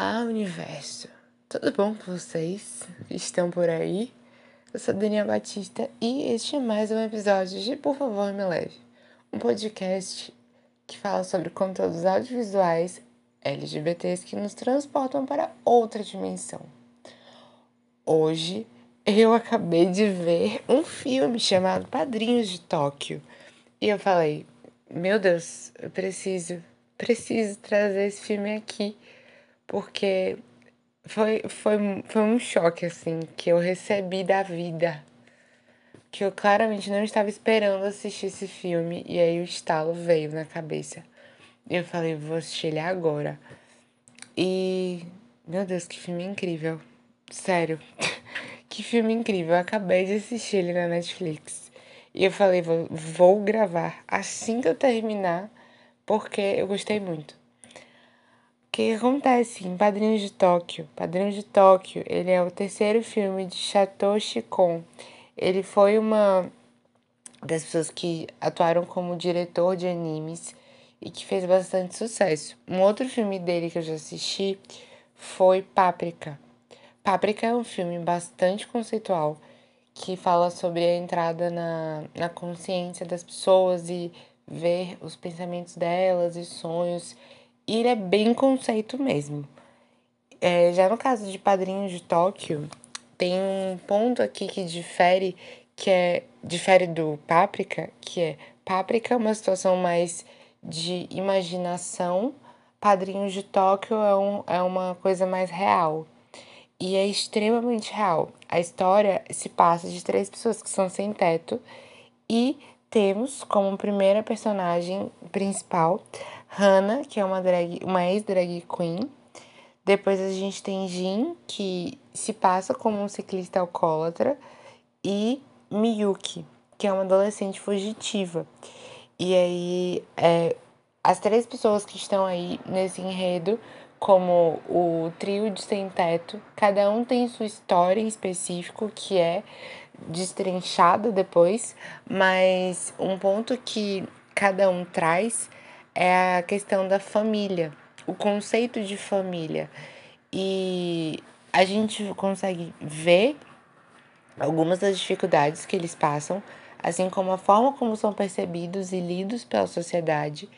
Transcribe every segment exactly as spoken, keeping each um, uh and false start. Olá, Universo! Tudo bom com vocês? Estão por aí? Eu sou Daniela Batista e este é mais um episódio de Por Favor Me Leve, um podcast que fala sobre conteúdos audiovisuais L G B T s que nos transportam para outra dimensão. Hoje eu acabei de ver um filme chamado Padrinhos de Tóquio e eu falei, meu Deus, eu preciso, preciso trazer esse filme aqui, porque foi, foi, foi um choque, assim, que eu recebi da vida, que eu claramente não estava esperando assistir esse filme, e aí o estalo veio na cabeça. E eu falei, vou assistir ele agora. E, meu Deus, que filme incrível, sério, que filme incrível, eu acabei de assistir ele na Netflix. E eu falei, vou, vou gravar assim que eu terminar, porque eu gostei muito. O que acontece em Padrinhos de Tóquio? Padrinhos de Tóquio, ele é o terceiro filme de Satoshi Kon. Ele foi uma das pessoas que atuaram como diretor de animes e que fez bastante sucesso. Um outro filme dele que eu já assisti foi Páprica. Páprica é um filme bastante conceitual que fala sobre a entrada na, na consciência das pessoas e ver os pensamentos delas e sonhos. E ele é bem conceito mesmo. É, já no caso de Padrinhos de Tóquio, tem um ponto aqui que difere, que é, difere do Páprica, que é Páprica é uma situação mais de imaginação, Padrinhos de Tóquio é, um, é uma coisa mais real. E é extremamente real. A história se passa de três pessoas que são sem teto e temos como primeira personagem principal Hannah, que é uma, drag, uma ex-drag queen. Depois a gente tem Jin, que se passa como um ciclista alcoólatra. E Miyuki, que é uma adolescente fugitiva. E aí, é, as três pessoas que estão aí nesse enredo, como o trio de sem-teto, cada um tem sua história em específico, que é destrinchada depois. Mas um ponto que cada um traz é a questão da família, o conceito de família. E a gente consegue ver algumas das dificuldades que eles passam, assim como a forma como são percebidos e lidos pela sociedade.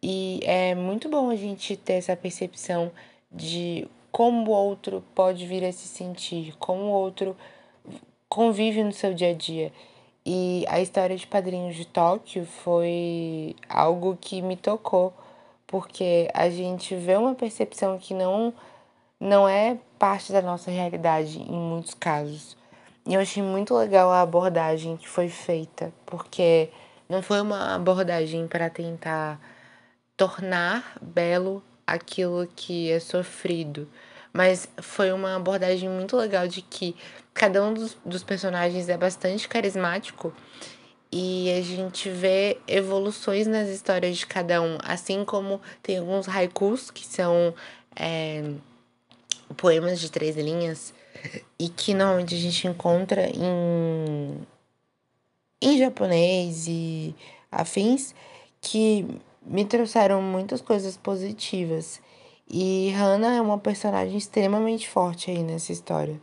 E é muito bom a gente ter essa percepção de como o outro pode vir a se sentir, como o outro convive no seu dia a dia. E a história de Padrinhos de Tóquio foi algo que me tocou, porque a gente vê uma percepção que não, não é parte da nossa realidade em muitos casos. E eu achei muito legal a abordagem que foi feita, porque não foi uma abordagem para tentar tornar belo aquilo que é sofrido, mas foi uma abordagem muito legal de que cada um dos, dos personagens é bastante carismático e a gente vê evoluções nas histórias de cada um. Assim como tem alguns haikus, que são é, poemas de três linhas, e que normalmente a gente encontra em, em japonês e afins, que me trouxeram muitas coisas positivas. E Hannah é uma personagem extremamente forte aí nessa história,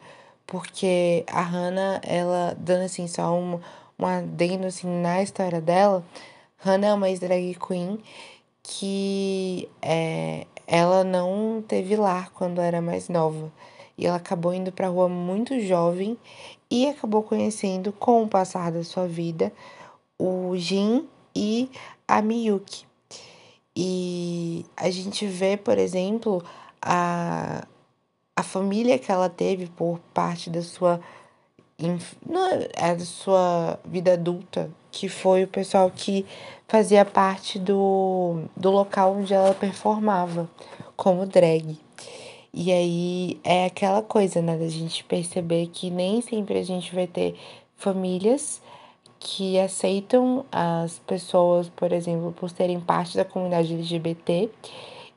porque a Hannah, ela, dando assim só um, um adendo assim, na história dela, Hannah é uma ex-drag queen que é, ela não teve lar quando era mais nova, e ela acabou indo pra rua muito jovem e acabou conhecendo, com o passar da sua vida, o Jin e a Miyuki. E a gente vê, por exemplo, a, a família que ela teve por parte da sua, não, é, da sua vida adulta, que foi o pessoal que fazia parte do, do local onde ela performava como drag. E aí é aquela coisa, né, da gente perceber que nem sempre a gente vai ter famílias que aceitam as pessoas, por exemplo, por serem parte da comunidade L G B T.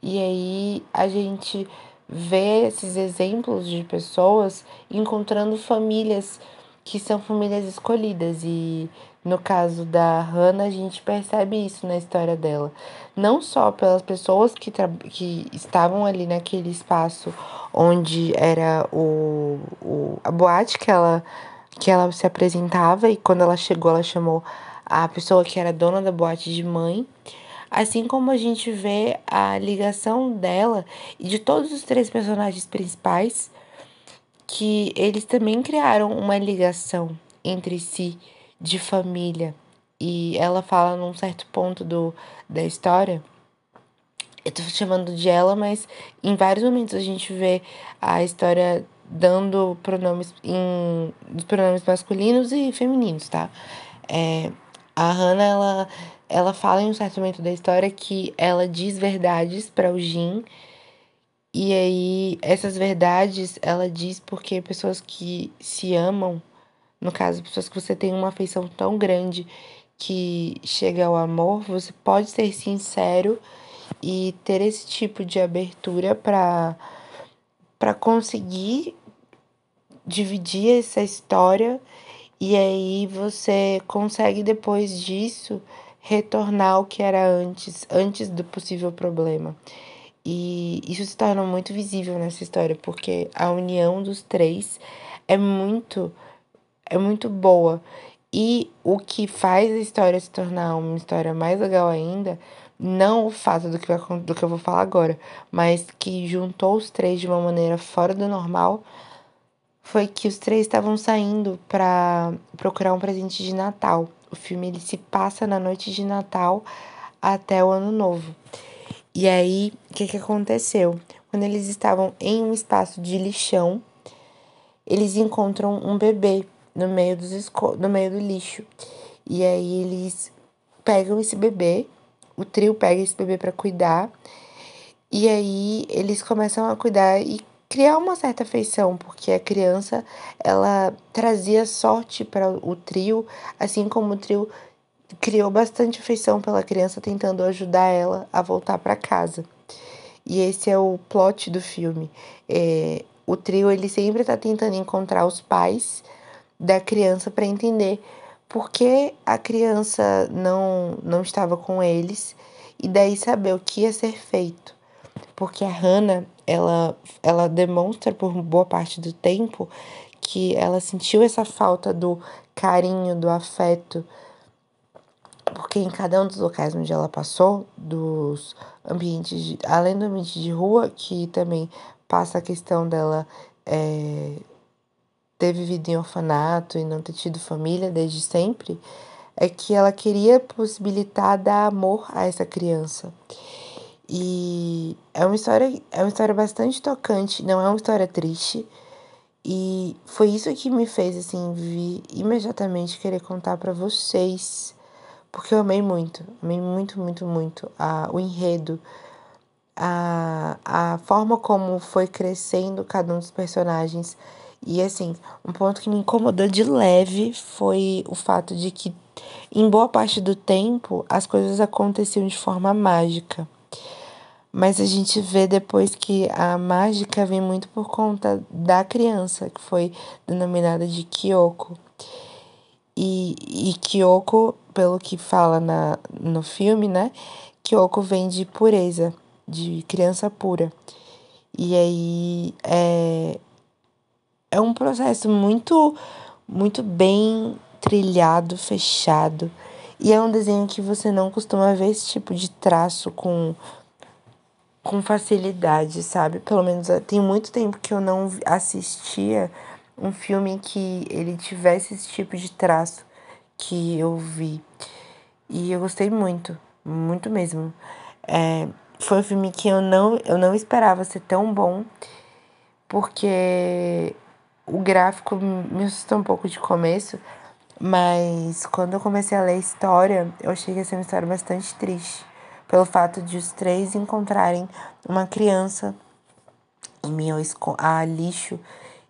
E aí a gente vê esses exemplos de pessoas encontrando famílias que são famílias escolhidas, e no caso da Hana a gente percebe isso na história dela, não só pelas pessoas que, tra- que estavam ali naquele espaço onde era o, o, a boate que ela, que ela se apresentava, e quando ela chegou ela chamou a pessoa que era dona da boate de mãe, assim como a gente vê a ligação dela e de todos os três personagens principais, que eles também criaram uma ligação entre si de família. E ela fala num certo ponto do, da história, eu tô chamando de ela, mas em vários momentos a gente vê a história dando pronomes, em, pronomes masculinos e femininos, tá? É, a Hana, ela, ela fala em um certo momento da história que ela diz verdades para o Jin, e aí essas verdades ela diz porque pessoas que se amam, no caso, pessoas que você tem uma afeição tão grande que chega ao amor, você pode ser sincero e ter esse tipo de abertura para para conseguir dividir essa história. E aí você consegue, depois disso, retornar ao que era antes, antes do possível problema. E isso se torna muito visível nessa história, porque a união dos três é muito, é muito boa. E o que faz a história se tornar uma história mais legal ainda, não o fato do que, do que eu vou falar agora, mas que juntou os três de uma maneira fora do normal, foi que os três estavam saindo para procurar um presente de Natal. O filme ele se passa na noite de Natal até o Ano Novo. E aí, o que, que aconteceu? Quando eles estavam em um espaço de lixão, eles encontram um bebê no meio, dos esco- no meio do lixo. E aí, eles pegam esse bebê, o trio pega esse bebê para cuidar. E aí, eles começam a cuidar e criar uma certa afeição, porque a criança, ela trazia sorte para o trio, assim como o trio criou bastante afeição pela criança, tentando ajudar ela a voltar para casa. E esse é o plot do filme. É, o trio, ele sempre está tentando encontrar os pais da criança para entender por que a criança não, não estava com eles, e daí saber o que ia ser feito. Porque a Hana, ela, ela demonstra por boa parte do tempo que ela sentiu essa falta do carinho, do afeto. Porque em cada um dos locais onde ela passou, dos ambientes de, além do ambiente de rua, que também passa a questão dela é, ter vivido em orfanato e não ter tido família desde sempre, é que ela queria possibilitar dar amor a essa criança. E é uma história, é uma história bastante tocante, não é uma história triste. E foi isso que me fez, assim, vir imediatamente querer contar pra vocês. Porque eu amei muito, amei muito, muito, muito a, o enredo. A, a forma como foi crescendo cada um dos personagens. E, assim, um ponto que me incomodou de leve foi o fato de que, em boa parte do tempo, as coisas aconteciam de forma mágica. Mas a gente vê depois que a mágica vem muito por conta da criança, que foi denominada de Kyoko. E, e Kyoko, pelo que fala na, no filme, né? Kyoko vem de pureza, de criança pura. E aí é, é um processo muito, muito bem trilhado, fechado. E é um desenho que você não costuma ver esse tipo de traço com... com facilidade, sabe? Pelo menos tem muito tempo que eu não assistia um filme que ele tivesse esse tipo de traço que eu vi. E eu gostei muito, muito mesmo. É, foi um filme que eu não, eu não esperava ser tão bom, porque o gráfico me assustou um pouco de começo, mas quando eu comecei a ler a história, eu achei que ia ser uma história bastante triste, pelo fato de os três encontrarem uma criança em meio a lixo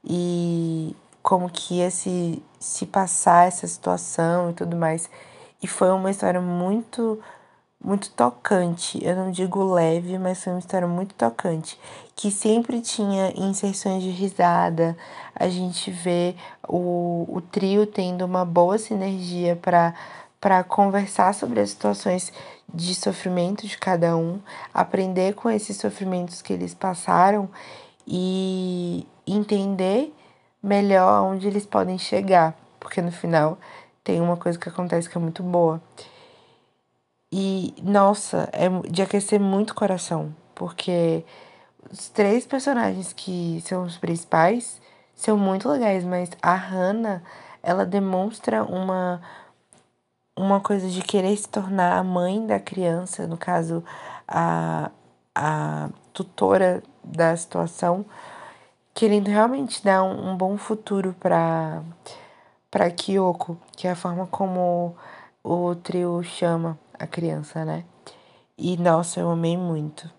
e como que ia se, se passar essa situação e tudo mais. E foi uma história muito, muito tocante, eu não digo leve, mas foi uma história muito tocante, que sempre tinha inserções de risada. A gente vê o, o trio tendo uma boa sinergia para para conversar sobre as situações de sofrimento de cada um, aprender com esses sofrimentos que eles passaram e entender melhor onde eles podem chegar, porque no final tem uma coisa que acontece que é muito boa. E, nossa, é de aquecer muito o coração, porque os três personagens que são os principais são muito legais, mas a Hana, ela demonstra uma, uma coisa de querer se tornar a mãe da criança, no caso, a, a tutora da situação, querendo realmente dar um, um bom futuro para para Kyoko, que é a forma como o trio chama a criança, né? E, nossa, eu amei muito.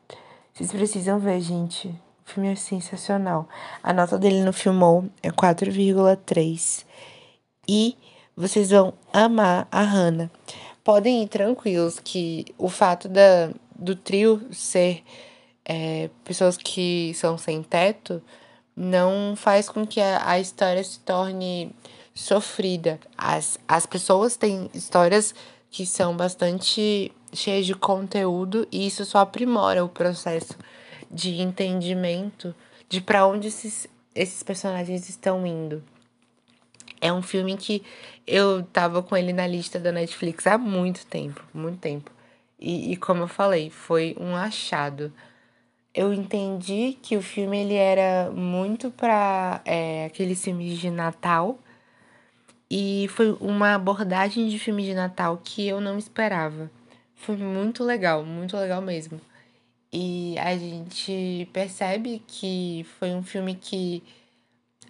Vocês precisam ver, gente. O filme é sensacional. A nota dele no Filmou é quatro vírgula três. E vocês vão amar a Hana. Podem ir tranquilos que o fato da, do trio ser é, pessoas que são sem teto não faz com que a, a história se torne sofrida. As, as pessoas têm histórias que são bastante cheias de conteúdo, e isso só aprimora o processo de entendimento de para onde esses, esses personagens estão indo. É um filme que eu tava com ele na lista da Netflix há muito tempo, muito tempo. E, e como eu falei, foi um achado. Eu entendi que o filme ele era muito para é, aqueles filmes de Natal, e foi uma abordagem de filme de Natal que eu não esperava. Foi muito legal, muito legal mesmo. E a gente percebe que foi um filme que,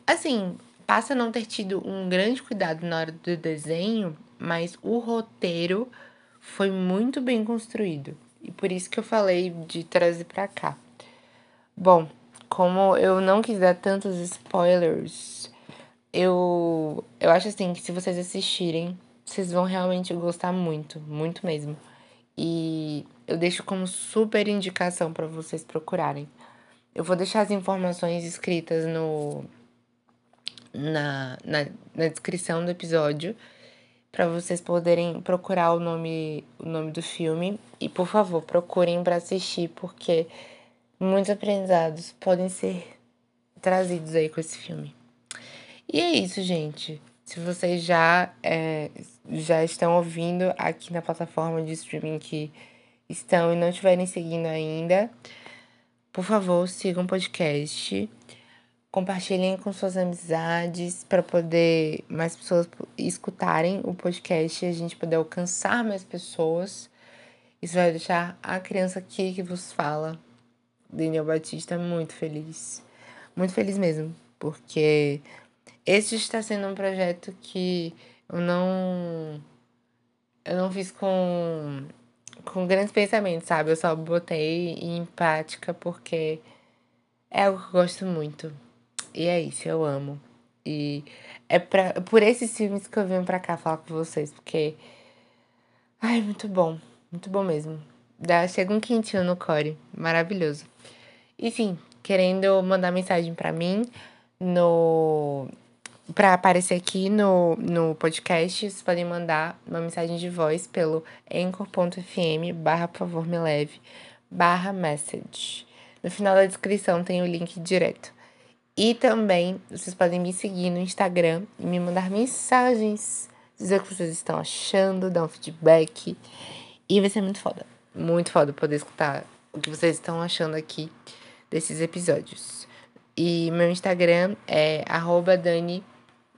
assim, passa a não ter tido um grande cuidado na hora do desenho, mas o roteiro foi muito bem construído. E por isso que eu falei de trazer pra cá. Bom, como eu não quis dar tantos spoilers, Eu, eu acho assim que se vocês assistirem, vocês vão realmente gostar muito, muito mesmo. E eu deixo como super indicação para vocês procurarem. Eu vou deixar as informações escritas no, na, na, na descrição do episódio, para vocês poderem procurar o nome, o nome do filme. E por favor, procurem para assistir, porque muitos aprendizados podem ser trazidos aí com esse filme. E é isso, gente. Se vocês já, é, já estão ouvindo aqui na plataforma de streaming que estão e não estiverem seguindo ainda, por favor, sigam o podcast. Compartilhem com suas amizades para poder mais pessoas escutarem o podcast e a gente poder alcançar mais pessoas. Isso vai deixar a criança aqui que vos fala, Daniela Batista, muito feliz. Muito feliz mesmo, porque esse está sendo um projeto que eu não, eu não fiz com, com grandes pensamentos, sabe? Eu só botei em prática porque é algo que eu gosto muito. E é isso, eu amo. E é pra, por esses filmes que eu vim pra cá falar com vocês, porque... Ai, muito bom. Muito bom mesmo. Dá, chega um quentinho no core. Maravilhoso. Enfim, querendo mandar mensagem pra mim no... Para aparecer aqui no, no podcast, vocês podem mandar uma mensagem de voz pelo anchor ponto f m barra por favor me leve barra message. No final da descrição tem o link direto. E também vocês podem me seguir no Instagram e me mandar mensagens, dizer o que vocês estão achando, dar um feedback. E vai ser muito foda, muito foda poder escutar o que vocês estão achando aqui desses episódios. E meu Instagram é arroba Dani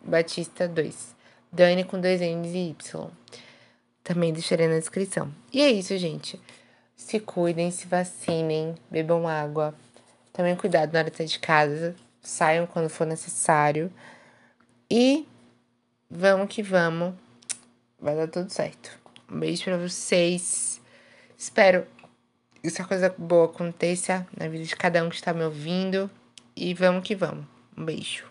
Batista dois. Dani com dois N's e Y. Também deixarei na descrição. E é isso, gente. Se cuidem, se vacinem, bebam água. Também cuidado na hora de sair de casa. Saiam quando for necessário. E vamos que vamos. Vai dar tudo certo. Um beijo pra vocês. Espero que essa coisa boa aconteça na vida de cada um que está me ouvindo. E vamos que vamos. Um beijo.